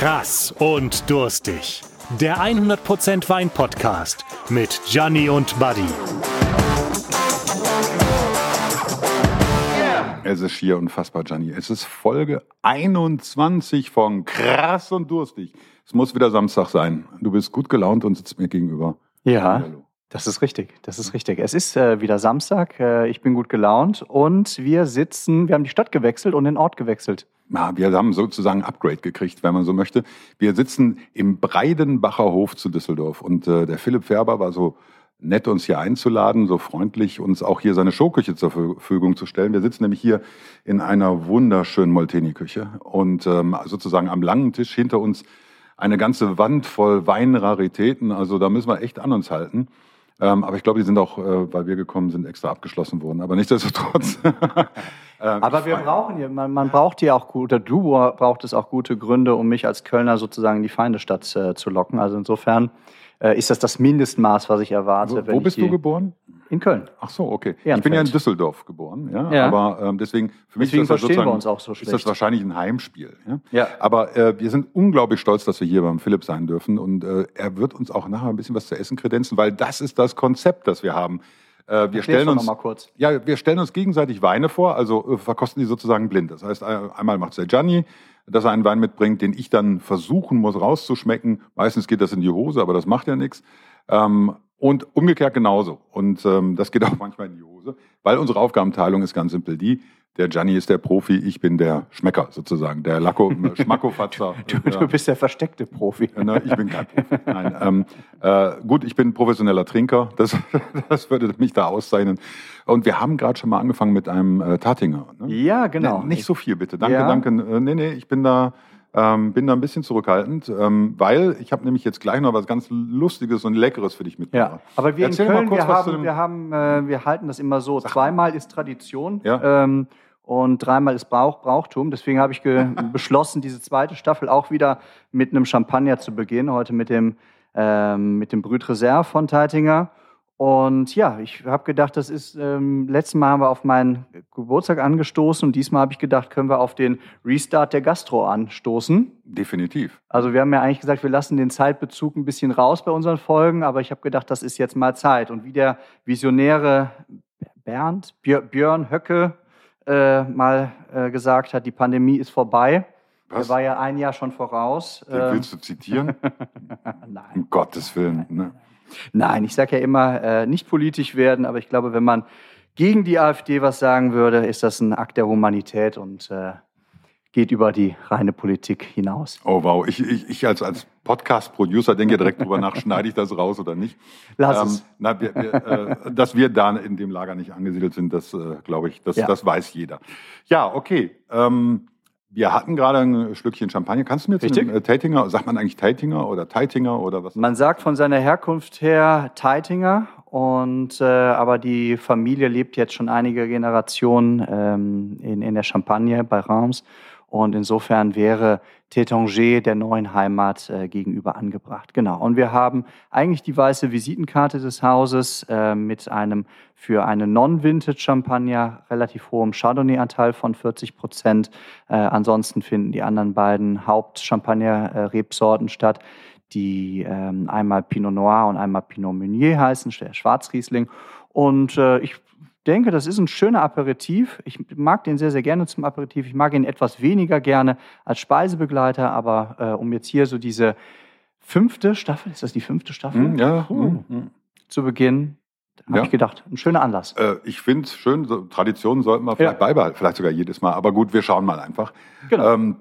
Krass und Durstig. Der 100% Wein-Podcast mit Gianni und Buddy. Es ist schier unfassbar, Gianni. Es ist Folge 21 von Krass und Durstig. Es muss wieder Samstag sein. Du bist gut gelaunt und sitzt mir gegenüber. Ja, hallo. Das ist richtig, das ist richtig. Es ist wieder Samstag, ich bin gut gelaunt und wir haben die Stadt gewechselt und den Ort gewechselt. Ja, wir haben sozusagen ein Upgrade gekriegt, wenn man so möchte. Wir sitzen im Breidenbacher Hof zu Düsseldorf und der Philipp Ferber war so nett, uns hier einzuladen, so freundlich, uns auch hier seine Showküche zur Verfügung zu stellen. Wir sitzen nämlich hier in einer wunderschönen Molteni-Küche und sozusagen am langen Tisch hinter uns eine ganze Wand voll Weinraritäten, also da müssen wir echt an uns halten. Aber ich glaube, die sind auch, weil wir gekommen sind, extra abgeschlossen worden. Aber nichtsdestotrotz. Aber wir brauchen hier, man braucht hier auch gute, du braucht es auch gute Gründe, um mich als Kölner sozusagen in die Feindestadt zu locken. Also insofern ist das das Mindestmaß, was ich erwarte. Wo bist du geboren? In Köln. Ach so, okay. Ehrenfeld. Ich bin ja in Düsseldorf geboren. Ja? Ja. Aber deswegen, deswegen ist das verstehen wir uns auch so schlecht. Ist das wahrscheinlich ein Heimspiel. Ja? Ja. Aber wir sind unglaublich stolz, dass wir hier beim Philipp sein dürfen. Und er wird uns auch nachher ein bisschen was zu essen kredenzen, weil das ist das Konzept, das wir haben. Wir stellen uns gegenseitig Weine vor, also verkosten die sozusagen blind. Das heißt, einmal macht es der Gianni, dass er einen Wein mitbringt, den ich dann versuchen muss rauszuschmecken. Meistens geht das in die Hose, aber das macht ja nichts. Und umgekehrt genauso. Und das geht auch manchmal in die Hose, weil unsere Aufgabenteilung ist ganz simpel die, der Gianni ist der Profi, ich bin der Schmecker sozusagen, der Schmackofatzer. Du bist der versteckte Profi. Ne, ich bin kein Profi, nein. Gut, ich bin professioneller Trinker, das würde mich da auszeichnen. Und wir haben gerade schon mal angefangen mit einem Taittinger. Ne? Ja, genau. Nicht so viel, bitte, danke, ja. Danke. Ich bin da ein bisschen zurückhaltend, weil ich habe nämlich jetzt gleich noch was ganz Lustiges und Leckeres für dich mitgebracht. Ja, aber wir erzähl in Köln, wir halten das immer so, zweimal ist Tradition und dreimal ist Brauchtum. Deswegen habe ich beschlossen, diese zweite Staffel auch wieder mit einem Champagner zu beginnen, heute mit dem Brut Reserve von Taittinger. Und ja, ich habe gedacht, das ist, letztes Mal haben wir auf meinen Geburtstag angestoßen und diesmal habe ich gedacht, können wir auf den Restart der Gastro anstoßen. Definitiv. Also wir haben ja eigentlich gesagt, wir lassen den Zeitbezug ein bisschen raus bei unseren Folgen, aber ich habe gedacht, das ist jetzt mal Zeit. Und wie der visionäre Björn Höcke gesagt hat, die Pandemie ist vorbei. Was? Der war ja ein Jahr schon voraus. Den willst du zitieren? Nein. Um Gottes Willen, ne? Nein, ich sage ja immer, nicht politisch werden, aber ich glaube, wenn man gegen die AfD was sagen würde, ist das ein Akt der Humanität und geht über die reine Politik hinaus. Oh wow, ich als Podcast-Producer denke ja direkt drüber nach, schneide ich das raus oder nicht? Lass es. Dass wir da in dem Lager nicht angesiedelt sind, das glaube ich, das weiß jeder. Ja, okay. Wir hatten gerade ein Schlückchen Champagner. Kannst du mir jetzt den Taittinger, sagt man eigentlich Taittinger oder Taittinger oder was? Man sagt von seiner Herkunft her Taittinger, und aber die Familie lebt jetzt schon einige Generationen in der Champagne bei Reims und insofern wäre Taittinger der neuen Heimat gegenüber angebracht. Genau. Und wir haben eigentlich die weiße Visitenkarte des Hauses mit einem für eine Non-Vintage-Champagner relativ hohem Chardonnay-Anteil von 40%. Ansonsten finden die anderen beiden Haupt-Champagner-Rebsorten statt, die einmal Pinot Noir und einmal Pinot Meunier heißen, der Schwarzriesling. Und ich denke, das ist ein schöner Aperitif. Ich mag den sehr, sehr gerne zum Aperitif. Ich mag ihn etwas weniger gerne als Speisebegleiter, aber um jetzt hier so diese fünfte Staffel, ist das die fünfte Staffel? Zu Beginn. Habe ich gedacht, ein schöner Anlass. Ich finde es schön, so Traditionen sollten wir vielleicht beibehalten, vielleicht sogar jedes Mal. Aber gut, wir schauen mal einfach. Genau.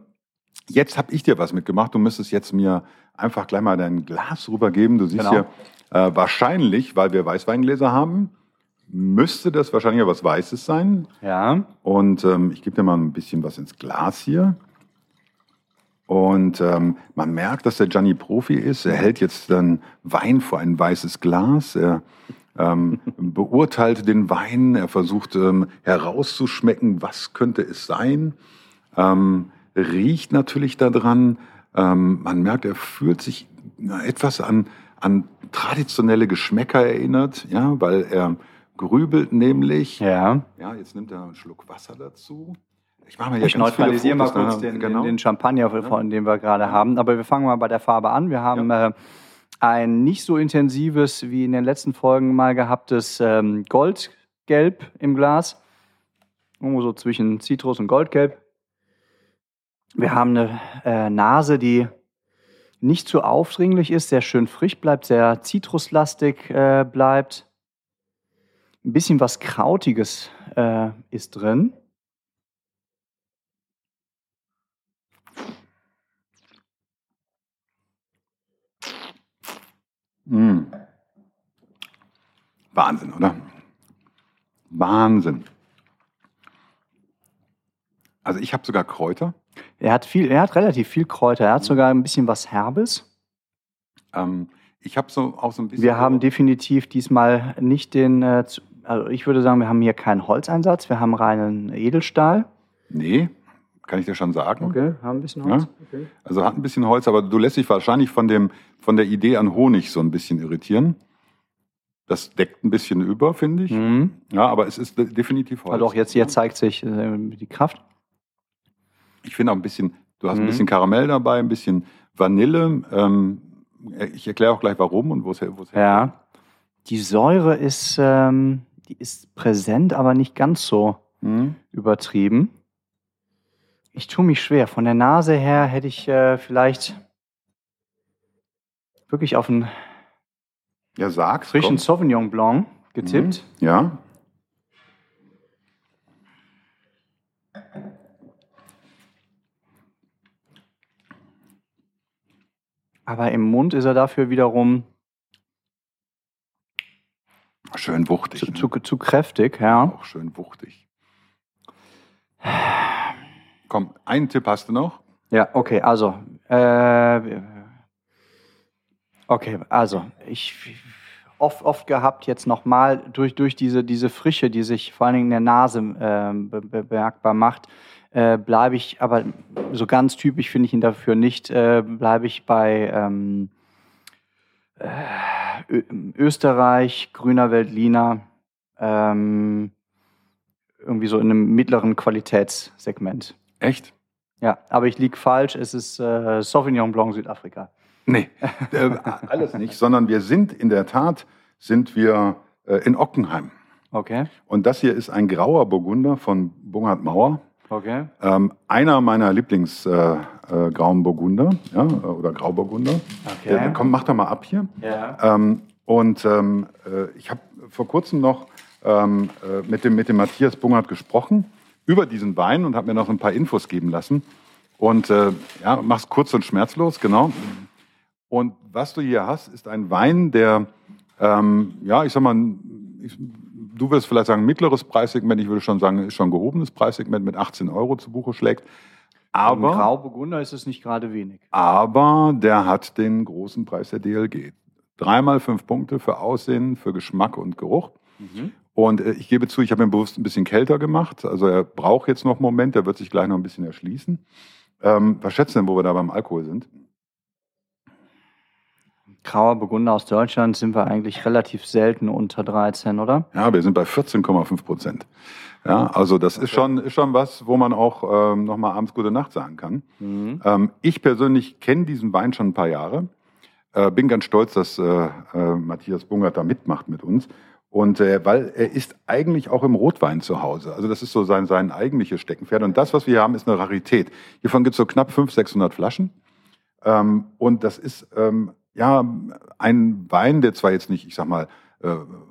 Jetzt habe ich dir was mitgemacht. Du müsstest jetzt mir einfach gleich mal dein Glas rübergeben. Du siehst hier wahrscheinlich, weil wir Weißweingläser haben, müsste das wahrscheinlich was Weißes sein. Ja. Und ich gebe dir mal ein bisschen was ins Glas hier. Und man merkt, dass der Gianni Profi ist. Er hält jetzt dann Wein vor ein weißes Glas. Er beurteilt den Wein. Er versucht herauszuschmecken, was könnte es sein. Riecht natürlich daran. Man merkt, er fühlt sich etwas an traditionelle Geschmäcker erinnert, ja, weil er grübelt nämlich. Ja. Ja, jetzt nimmt er einen Schluck Wasser dazu. Ich neutralisiere mal kurz den Champagner, von dem wir gerade haben. Aber wir fangen mal bei der Farbe an. Wir haben ein nicht so intensives, wie in den letzten Folgen mal gehabtes Goldgelb im Glas. Irgendwo so zwischen Zitrus und Goldgelb. Wir haben eine Nase, die nicht zu aufdringlich ist, sehr schön frisch bleibt, sehr zitruslastig bleibt. Ein bisschen was Krautiges ist drin. Mm. Wahnsinn, oder? Wahnsinn. Also ich habe sogar Kräuter. Er hat relativ viel Kräuter. Er hat sogar ein bisschen was Herbes. Ich habe auch so ein bisschen... Wir haben definitiv diesmal nicht den... Also ich würde sagen, wir haben hier keinen Holzeinsatz. Wir haben reinen Edelstahl. Nee, kann ich dir schon sagen. Okay, haben ein bisschen Holz. Ja? Okay. Also hat ein bisschen Holz, aber du lässt dich wahrscheinlich von der Idee an Honig so ein bisschen irritieren. Das deckt ein bisschen über, finde ich. Mhm. Ja, aber es ist definitiv Holz. Also doch, jetzt zeigt sich die Kraft. Ich finde auch ein bisschen, du hast ein bisschen Karamell dabei, ein bisschen Vanille. Ich erkläre auch gleich, warum und wo es herkommt. Ja, die Säure ist, die ist präsent, aber nicht ganz so übertrieben. Ich tue mich schwer. Von der Nase her hätte ich vielleicht wirklich auf einen frischen Sauvignon Blanc getippt. Mhm. Ja. Aber im Mund ist er dafür wiederum schön wuchtig. Zu kräftig, ja. Auch schön wuchtig. Komm, einen Tipp hast du noch? Ja, okay, also. Ich oft gehabt jetzt nochmal durch diese Frische, die sich vor allen Dingen in der Nase bemerkbar macht, bleibe ich, aber so ganz typisch finde ich ihn dafür nicht, bleibe ich bei Österreich, Grüner Veltliner, irgendwie so in einem mittleren Qualitätssegment. Echt? Ja, aber ich liege falsch, es ist Sauvignon Blanc Südafrika. Nee, alles nicht, sondern wir sind in der Tat, in Ockenheim. Okay. Und das hier ist ein Grauburgunder von Burkhard Mauer. Okay. Einer meiner Lieblings-Grauburgunder oder Grauburgunder. Okay. Komm, mach doch mal ab hier. Ja. Ich habe vor kurzem noch mit dem Matthias Bungert gesprochen über diesen Wein und habe mir noch ein paar Infos geben lassen. Und mach's kurz und schmerzlos, genau. Und was du hier hast, ist ein Wein, der, ich sag mal, du wirst vielleicht sagen, mittleres Preissegment. Ich würde schon sagen, ist schon gehobenes Preissegment mit 18 € zu Buche schlägt. Aber Grauburgunder ist es nicht gerade wenig. Aber der hat den großen Preis der DLG. 3x5 Punkte für Aussehen, für Geschmack und Geruch. Mhm. Und ich gebe zu, ich habe ihn bewusst ein bisschen kälter gemacht. Also er braucht jetzt noch einen Moment, der wird sich gleich noch ein bisschen erschließen. Was schätzt du denn, wo wir da beim Alkohol sind? Grauer Burgunder aus Deutschland sind wir eigentlich relativ selten unter 13, oder? Ja, wir sind bei 14,5%. Ja, also das ist schon was, wo man auch nochmal abends gute Nacht sagen kann. Mhm. Ich persönlich kenne diesen Wein schon ein paar Jahre. Bin ganz stolz, dass Matthias Bungert da mitmacht mit uns. Und weil er ist eigentlich auch im Rotwein zu Hause. Also das ist so sein eigentliches Steckenpferd. Und das, was wir hier haben, ist eine Rarität. Hiervon gibt es so knapp 500-600 Flaschen. Und das ist... ein Wein, der zwar jetzt nicht, ich sag mal,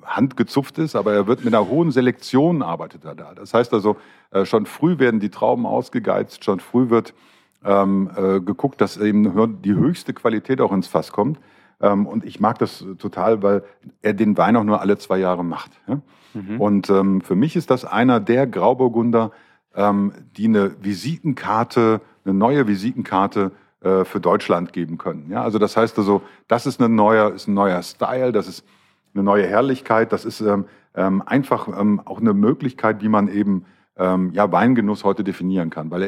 handgezupft ist, aber er wird mit einer hohen Selektion arbeitet er da. Das heißt also, schon früh werden die Trauben ausgegeizt, schon früh wird geguckt, dass eben die höchste Qualität auch ins Fass kommt. Und ich mag das total, weil er den Wein auch nur alle 2 Jahre macht. Ja? Mhm. Und für mich ist das einer der Grauburgunder, die eine neue Visitenkarte für Deutschland geben können. Ja, also das heißt also, das ist ein neuer Style, das ist eine neue Herrlichkeit, das ist einfach auch eine Möglichkeit, wie man eben Weingenuss heute definieren kann, weil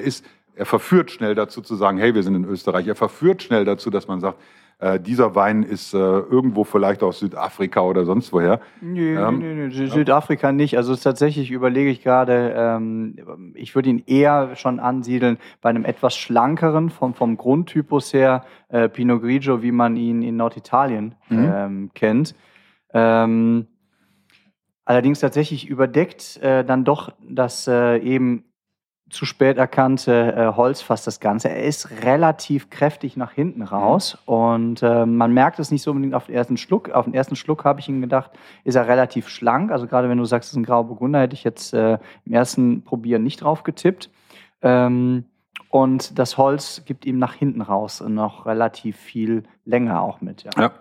er verführt schnell dazu zu sagen, hey, wir sind in Österreich. Er verführt schnell dazu, dass man sagt, dieser Wein ist irgendwo vielleicht aus Südafrika oder sonst woher. Nee, Südafrika nicht. Also tatsächlich überlege ich gerade, ich würde ihn eher schon ansiedeln bei einem etwas schlankeren, vom Grundtypus her, Pinot Grigio, wie man ihn in Norditalien kennt. Allerdings tatsächlich überdeckt dann doch das eben zu spät erkannte Holzfass das Ganze. Er ist relativ kräftig nach hinten raus und man merkt es nicht so unbedingt auf den ersten Schluck. Auf den ersten Schluck habe ich ihn gedacht, ist er relativ schlank. Also gerade wenn du sagst, es ist ein Grauburgunder, hätte ich jetzt im ersten Probieren nicht drauf getippt. Und das Holz gibt ihm nach hinten raus noch relativ viel Länge auch mit. Ja.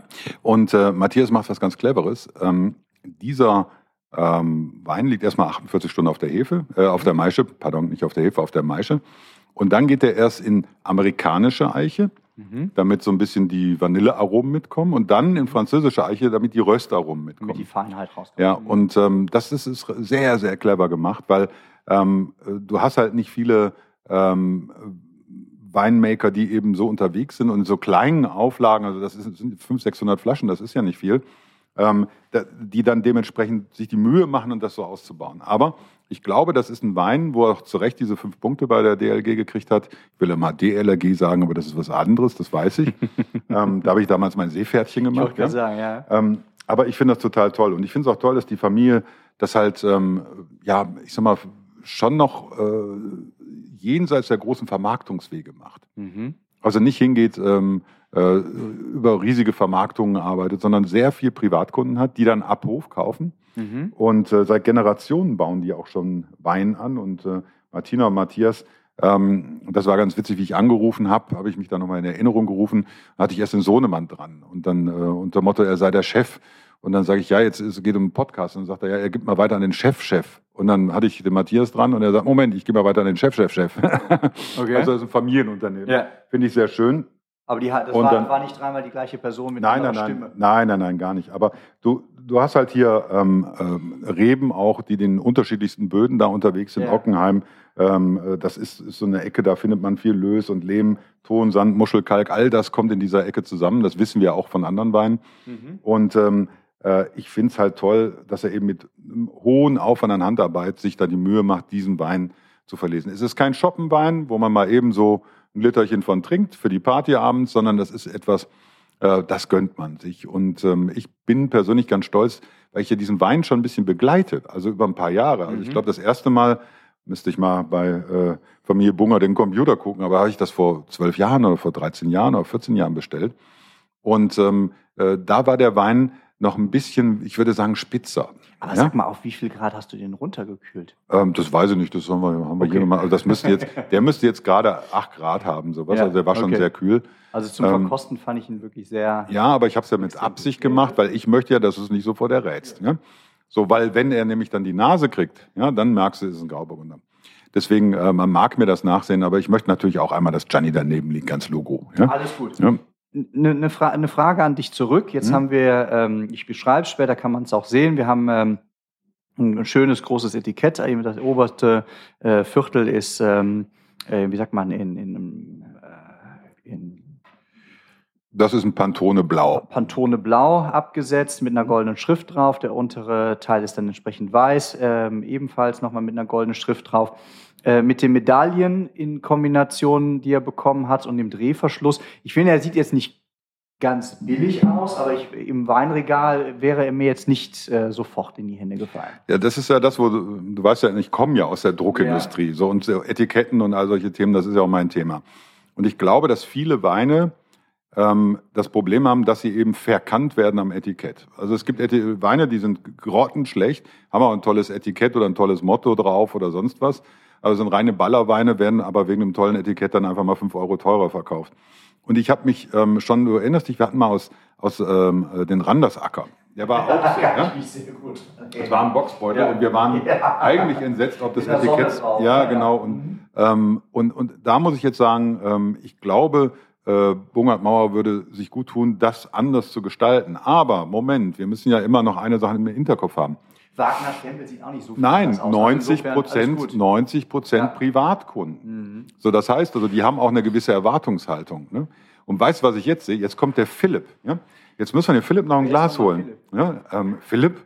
Und Matthias macht was ganz Cleveres. Dieser Wein liegt erstmal 48 Stunden auf der Hefe, auf der Maische, pardon, nicht auf der Hefe, auf der Maische. Und dann geht er erst in amerikanische Eiche, damit so ein bisschen die Vanillearomen mitkommen. Und dann in französische Eiche, damit die Röstaromen mitkommen. Damit die Feinheit rauskommt. Ja, und das ist sehr, sehr clever gemacht, weil du hast halt nicht viele Winemaker, die eben so unterwegs sind und in so kleinen Auflagen, also das sind 500-600 Flaschen, das ist ja nicht viel, die dann dementsprechend sich die Mühe machen, um das so auszubauen. Aber ich glaube, das ist ein Wein, wo er auch zu Recht diese 5 Punkte bei der DLG gekriegt hat. Ich will immer DLG sagen, aber das ist was anderes, das weiß ich. Da habe ich damals mein Seepferdchen gemacht. Aber ich finde das total toll. Und ich finde es auch toll, dass die Familie das halt, ich sag mal, schon noch jenseits der großen Vermarktungswege macht. Also nicht hingeht, über riesige Vermarktungen arbeitet, sondern sehr viel Privatkunden hat, die dann ab Hof kaufen. Und seit Generationen bauen die auch schon Wein an. Und Martina und Matthias, das war ganz witzig, wie ich angerufen habe, habe ich mich dann nochmal in Erinnerung gerufen, hatte ich erst den Sohnemann dran. Und dann unter dem Motto, er sei der Chef. Und dann sage ich, ja, jetzt geht es um einen Podcast. Und dann sagt er, ja, er gibt mal weiter an den Chef. Und dann hatte ich den Matthias dran und er sagt, Moment, ich gebe mal weiter an den Chef. Okay. Also das ist ein Familienunternehmen. Ja. Finde ich sehr schön. Aber war nicht dreimal die gleiche Person mit einer Stimme. Nein, gar nicht. Aber du hast halt hier Reben auch, die den unterschiedlichsten Böden da unterwegs sind. Ja. Ockenheim, das ist so eine Ecke, da findet man viel Lös und Lehm, Ton, Sand, Muschelkalk. All das kommt in dieser Ecke zusammen. Das wissen wir auch von anderen Weinen. Und ich finde es halt toll, dass er eben mit einem hohen Aufwand an Handarbeit sich da die Mühe macht, diesen Wein zu verlesen. Es ist kein Schoppenwein, wo man mal eben so ein Literchen von trinkt für die Party abends, sondern das ist etwas, das gönnt man sich. Und ich bin persönlich ganz stolz, weil ich ja diesen Wein schon ein bisschen begleite, also über ein paar Jahre. Also ich glaube, das erste Mal müsste ich mal bei Familie Bunger den Computer gucken, aber habe ich das vor 12 Jahren oder vor 13 Jahren oder 14 Jahren bestellt. Und da war der Wein noch ein bisschen, ich würde sagen, spitzer. Aber sag mal, auf wie viel Grad hast du den runtergekühlt? Das weiß ich nicht, das haben wir hier mal. Also der müsste jetzt gerade 8 Grad haben, sowas. Ja, also der war schon sehr kühl. Also zum Verkosten fand ich ihn wirklich sehr... Ja, aber ich habe es ja mit Absicht gemacht, weil ich möchte ja, dass du es nicht sofort errätst. Ja. Ne? So, weil wenn er nämlich dann die Nase kriegt, ja, dann merkst du, es ist ein Grauburgunder. Deswegen, man mag mir das nachsehen, aber ich möchte natürlich auch einmal, dass Gianni daneben liegt, ganz Logo. Ja? Alles gut. Ja. Eine Frage an dich zurück. Jetzt haben wir, ich beschreibe es, später kann man es auch sehen, wir haben ein schönes, großes Etikett. Das oberste Viertel ist, wie sagt man, das ist ein Pantone Blau. Pantone Blau abgesetzt mit einer goldenen Schrift drauf. Der untere Teil ist dann entsprechend weiß, ebenfalls nochmal mit einer goldenen Schrift drauf. Mit den Medaillen in Kombination, die er bekommen hat und dem Drehverschluss. Ich finde, er sieht jetzt nicht ganz billig aus, aber im Weinregal wäre er mir jetzt nicht sofort in die Hände gefallen. Ja, das ist ja das, wo du weißt ja, ich komme ja aus der Druckindustrie. Ja. So, und so Etiketten und all solche Themen, das ist ja auch mein Thema. Und ich glaube, dass viele Weine das Problem haben, dass sie eben verkannt werden am Etikett. Also es gibt Weine, die sind grottenschlecht, haben auch ein tolles Etikett oder ein tolles Motto drauf oder sonst was. Also sind reine Ballerweine, werden aber wegen einem tollen Etikett dann einfach mal 5 € teurer verkauft. Und ich habe mich schon, du erinnerst dich, wir hatten mal aus den Randersacker. Der war auch sehr gut. Okay. Das war ein Boxbeutel und wir waren eigentlich entsetzt, ob das Etikett... Ja, genau. Und da muss ich jetzt sagen, ich glaube, Burkhard Mauer würde sich gut tun, das anders zu gestalten. Aber, Moment, wir müssen ja immer noch eine Sache im Hinterkopf haben. Wagner-Stempel sieht auch nicht so viel anders aus. 90% Privatkunden. So, das heißt, also die haben auch eine gewisse Erwartungshaltung. Ne? Und weißt du, was ich jetzt sehe? Jetzt kommt der Philipp. Ja? Jetzt müssen wir den Philipp noch ein Glas holen. Philipp. Ja? Philipp,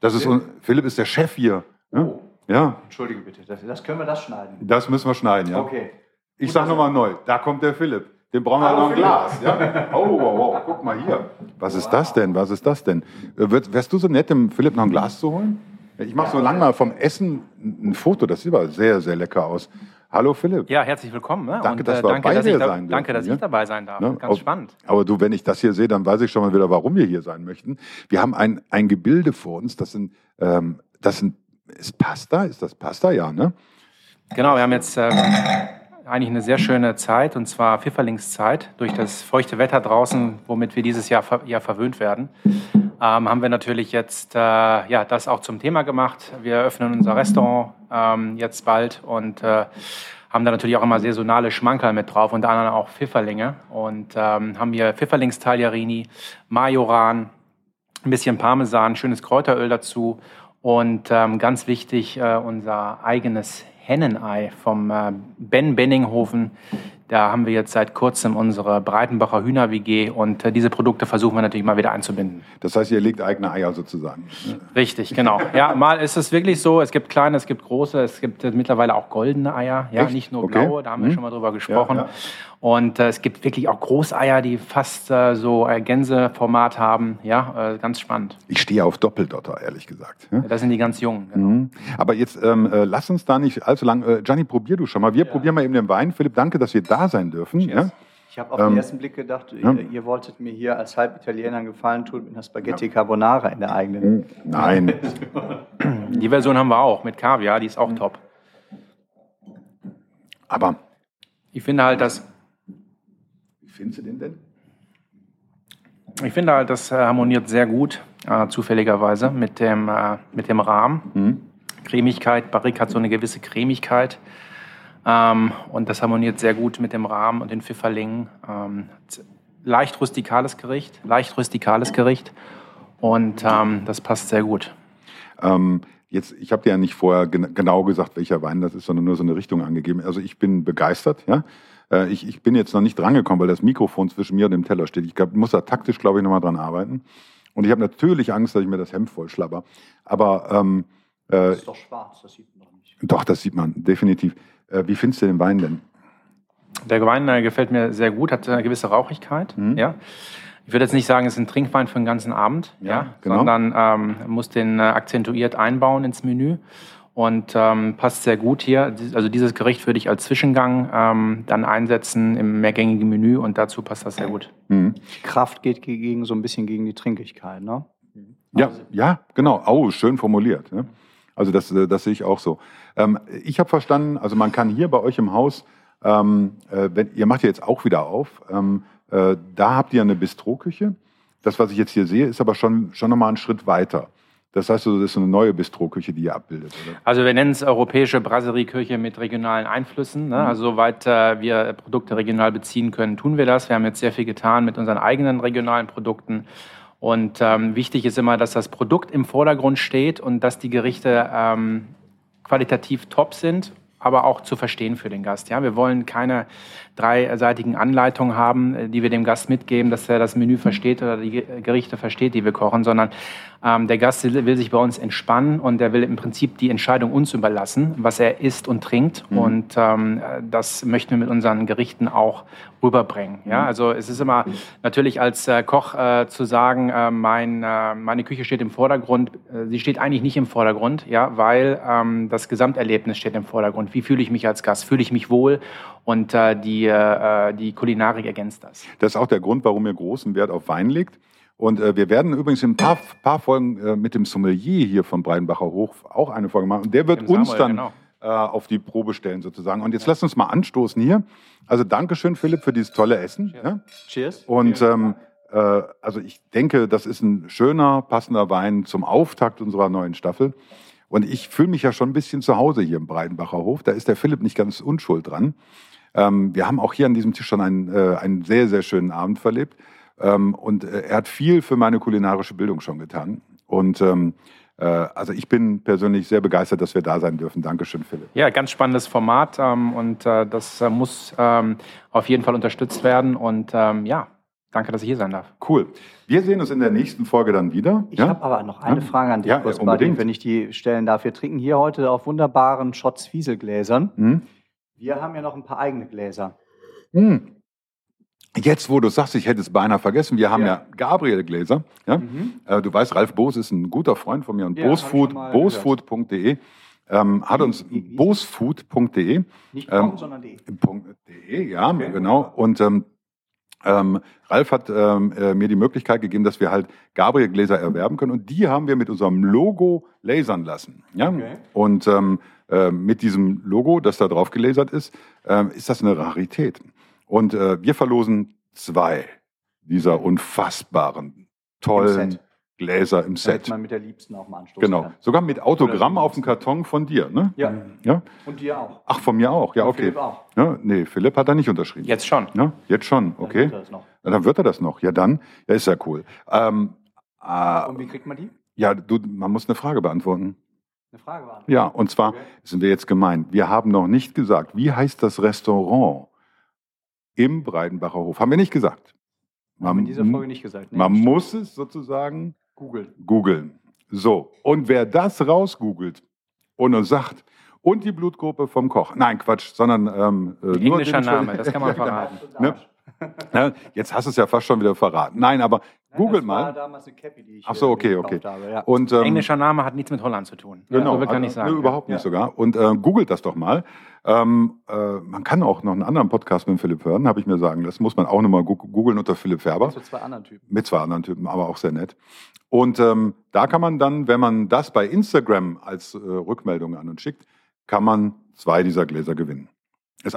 das ist Philipp ist der Chef hier. Ja? Oh. Ja. Entschuldige bitte, das können wir schneiden. Das müssen wir schneiden, ja. Okay. Ich sage nochmal neu, da kommt der Philipp. Den brauchen wir noch ein Glas. Ja? Oh, wow, wow, guck mal hier. Was ist das denn? Was ist das denn? Wärst du so nett, dem Philipp noch ein Glas zu holen? Ich mache so lange mal vom Essen ein Foto. Das sieht aber sehr, sehr lecker aus. Hallo Philipp. Ja, herzlich willkommen. Ne? Danke, dass wir bei dir sein dürfen. Danke, dass ich dabei sein darf. Ne? Ganz spannend. Aber du, wenn ich das hier sehe, dann weiß ich schon mal wieder, warum wir hier sein möchten. Wir haben ein Gebilde vor uns. Ist Pasta? Ist das Pasta? Ja, ne? Genau, wir haben jetzt eigentlich eine sehr schöne Zeit, und zwar Pfifferlingszeit. Durch das feuchte Wetter draußen, womit wir dieses Jahr verwöhnt werden, haben wir natürlich jetzt das auch zum Thema gemacht. Wir eröffnen unser Restaurant jetzt bald und haben da natürlich auch immer saisonale Schmankerl mit drauf, unter anderem auch Pfifferlinge. Und haben hier Pfifferlingstagliarini, Majoran, ein bisschen Parmesan, schönes Kräuteröl dazu. Und ganz wichtig, unser eigenes Hennenei vom Benninghoven. Da haben wir jetzt seit kurzem unsere Breidenbacher Hühner-WG, und diese Produkte versuchen wir natürlich mal wieder einzubinden. Das heißt, ihr legt eigene Eier sozusagen. Richtig, genau. Ja, mal ist es wirklich so, es gibt kleine, es gibt große, es gibt mittlerweile auch goldene Eier. Ja, nicht nur blaue, da haben wir schon mal drüber gesprochen. Ja, ja. Und es gibt wirklich auch Großeier, die fast so Gänseformat haben. Ja, ganz spannend. Ich stehe auf Doppeldotter, ehrlich gesagt. Ja? Das sind die ganz Jungen. Genau. Mhm. Aber jetzt lass uns da nicht allzu lang. Gianni, probier du schon mal. Wir probieren mal eben den Wein. Philipp, danke, dass wir da sein dürfen. Ja? Ich habe auf den ersten Blick gedacht, ihr wolltet mir hier als Halbitaliener einen Gefallen tun mit einer Spaghetti Carbonara in der eigenen. Nein. Die Version haben wir auch mit Kaviar, die ist auch top. Aber ich finde halt, dass... Findest du den denn? Ich finde halt, das harmoniert sehr gut, zufälligerweise, mit dem Rahmen. Mhm. Cremigkeit, Barrique hat so eine gewisse Cremigkeit. Und das harmoniert sehr gut mit dem Rahmen und den Pfifferlingen. Leicht rustikales Gericht. Und das passt sehr gut. Jetzt, ich habe dir ja nicht vorher genau gesagt, welcher Wein das ist, sondern nur so eine Richtung angegeben. Also ich bin begeistert, ja. Ich bin jetzt noch nicht drangekommen, weil das Mikrofon zwischen mir und dem Teller steht. Ich muss da taktisch, glaube ich, nochmal dran arbeiten. Und ich habe natürlich Angst, dass ich mir das Hemd voll schlabber. Aber das ist doch schwarz, das sieht man doch nicht. Doch, das sieht man, definitiv. Wie findest du den Wein denn? Der Wein gefällt mir sehr gut, hat eine gewisse Rauchigkeit. Mhm. Ja. Ich würde jetzt nicht sagen, es ist ein Trinkwein für den ganzen Abend, sondern muss den akzentuiert einbauen ins Menü. Und passt sehr gut hier. Also dieses Gericht würde ich als Zwischengang dann einsetzen im mehrgängigen Menü, und dazu passt das sehr gut. Mhm. Kraft geht so ein bisschen gegen die Trinkigkeit, ne? Ja, also, ja, genau. Oh, schön formuliert. Ne? Also das sehe ich auch so. Ich habe verstanden, also man kann hier bei euch im Haus, ihr macht ja jetzt auch wieder auf, da habt ihr eine Bistroküche. Das, was ich jetzt hier sehe, ist aber schon nochmal einen Schritt weiter. Das heißt, das ist eine neue Bistroküche, die ihr abbildet, oder? Also wir nennen es europäische Brasserie-Küche mit regionalen Einflüssen. Ne? Mhm. Also soweit wir Produkte regional beziehen können, tun wir das. Wir haben jetzt sehr viel getan mit unseren eigenen regionalen Produkten. Und wichtig ist immer, dass das Produkt im Vordergrund steht und dass die Gerichte qualitativ top sind, aber auch zu verstehen für den Gast. Ja? Wir wollen keine dreiseitigen Anleitungen haben, die wir dem Gast mitgeben, dass er das Menü versteht oder die Gerichte versteht, die wir kochen, sondern der Gast will sich bei uns entspannen, und er will im Prinzip die Entscheidung uns überlassen, was er isst und trinkt. Mhm. Und das möchten wir mit unseren Gerichten auch rüberbringen. Ja? Also es ist immer natürlich als Koch zu sagen, meine Küche steht im Vordergrund. Sie steht eigentlich nicht im Vordergrund, ja? Weil das Gesamterlebnis steht im Vordergrund. Wie fühle ich mich als Gast? Fühle ich mich wohl? Und die Kulinarik ergänzt das. Das ist auch der Grund, warum ihr großen Wert auf Wein legt. Und wir werden übrigens in ein paar Folgen mit dem Sommelier hier vom Breidenbacher Hof auch eine Folge machen. Und der wird uns dann auf die Probe stellen sozusagen. Und jetzt lasst uns mal anstoßen hier. Also Dankeschön, Philipp, für dieses tolle Essen. Cheers. Ja? Cheers. Und also ich denke, das ist ein schöner, passender Wein zum Auftakt unserer neuen Staffel. Und ich fühle mich ja schon ein bisschen zu Hause hier im Breidenbacher Hof. Da ist der Philipp nicht ganz unschuld dran. Wir haben auch hier an diesem Tisch schon einen sehr, sehr schönen Abend verlebt. Und er hat viel für meine kulinarische Bildung schon getan. Und Also ich bin persönlich sehr begeistert, dass wir da sein dürfen. Dankeschön, Philipp. Ja, ganz spannendes Format und das muss auf jeden Fall unterstützt werden. Und ja, danke, dass ich hier sein darf. Cool. Wir sehen uns in der nächsten Folge dann wieder. Ich habe aber noch eine Frage an dich, Burkhard, wenn ich die stellen darf. Wir trinken hier heute auf wunderbaren Schott Zwiesel Gläsern. Hm? Wir haben ja noch ein paar eigene Gläser. Hm. Jetzt, wo du sagst, ich hätte es beinahe vergessen, wir haben ja Gabriel Gläser. Ja? Mhm. Du weißt, Ralf Boos ist ein guter Freund von mir und boosfood.de hat uns boosfood.de nicht .com, sondern .de, ja, okay, genau. Und Ralf hat mir die Möglichkeit gegegeben, dass wir halt Gabriel Gläser erwerben können und die haben wir mit unserem Logo lasern lassen. Ja? Okay. Und mit diesem Logo, das da drauf gelasert ist, ist das eine Rarität. Und wir verlosen 2 dieser unfassbaren, tollen Gläser im Set. Damit man mit der Liebsten auch mal anstoßen kann. Sogar mit Autogramm auf dem Karton von dir, ne? Ja. Und dir auch. Ach, von mir auch. Ja, okay. Philipp auch. Ja, nee, Philipp hat da nicht unterschrieben. Jetzt schon. Ja, jetzt schon, okay. Dann wird er das noch. Ja, dann. Ja, ist ja cool. Und wie kriegt man die? Ja, man muss eine Frage beantworten. Ja, und zwar sind wir jetzt gemein. Wir haben noch nicht gesagt, wie heißt das Restaurant im Breidenbacher Hof? Haben wir nicht gesagt. Haben wir in dieser Folge nicht gesagt. Nee, man muss es sozusagen googeln. So, und wer das rausgoogelt und uns sagt, und die Blutgruppe vom Koch. Nein, Quatsch, sondern... englischer Name, das kann man verraten. Ne? Jetzt hast du es ja fast schon wieder verraten. Nein, aber google mal. War damals eine Cappy, die ich gekauft habe, ja. Und, englischer Name hat nichts mit Holland zu tun. Genau, so kann ich sagen. Überhaupt nicht sogar. Und googelt das doch mal. Man kann auch noch einen anderen Podcast mit Philipp hören, habe ich mir sagen. Das muss man auch nochmal googeln unter Philipp Ferber. Also 2 anderen Typen. Mit 2 anderen Typen, aber auch sehr nett. Und da kann man dann, wenn man das bei Instagram als Rückmeldung an uns schickt, kann man 2 dieser Gläser gewinnen.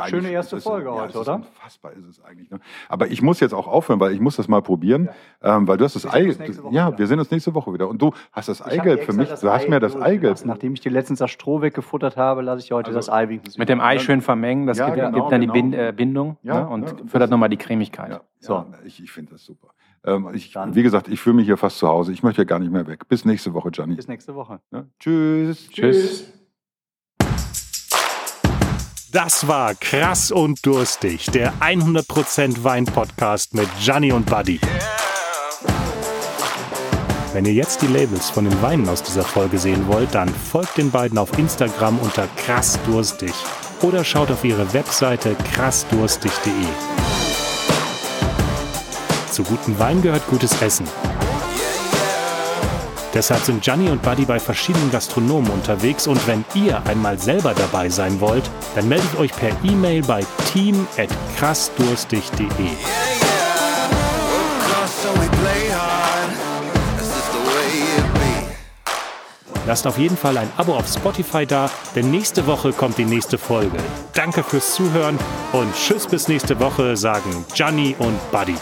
Schöne erste Folge heute, oder? Unfassbar ist es eigentlich. Ne? Aber ich muss jetzt auch aufhören, weil ich muss das mal probieren. Ja. Weil du hast das Eigelb. Ja, wir sehen uns nächste Woche wieder. Und du hast das Eigelb für mich. Du hast mir das Eigelb. Nachdem ich dir letztens das Stroh weggefuttert habe, lasse ich heute das Ei wenigstens. Mit dem Ei schön vermengen. Das gibt dann die Bindung und fördert nochmal die Cremigkeit. Ja. So. Ja, ich finde das super. Wie gesagt, ich fühle mich hier fast zu Hause. Ich möchte ja gar nicht mehr weg. Bis nächste Woche, Gianni. Bis nächste Woche. Ja? Tschüss. Das war Krass und Durstig, der 100% Wein-Podcast mit Gianni und Buddy. Wenn ihr jetzt die Labels von den Weinen aus dieser Folge sehen wollt, dann folgt den beiden auf Instagram unter krassdurstig oder schaut auf ihre Webseite krassdurstig.de. Zu gutem Wein gehört gutes Essen. Deshalb sind Gianni und Buddy bei verschiedenen Gastronomen unterwegs und wenn ihr einmal selber dabei sein wollt, dann meldet euch per E-Mail bei team@krassdurstig.de. Lasst auf jeden Fall ein Abo auf Spotify da, denn nächste Woche kommt die nächste Folge. Danke fürs Zuhören und tschüss bis nächste Woche, sagen Gianni und Buddy.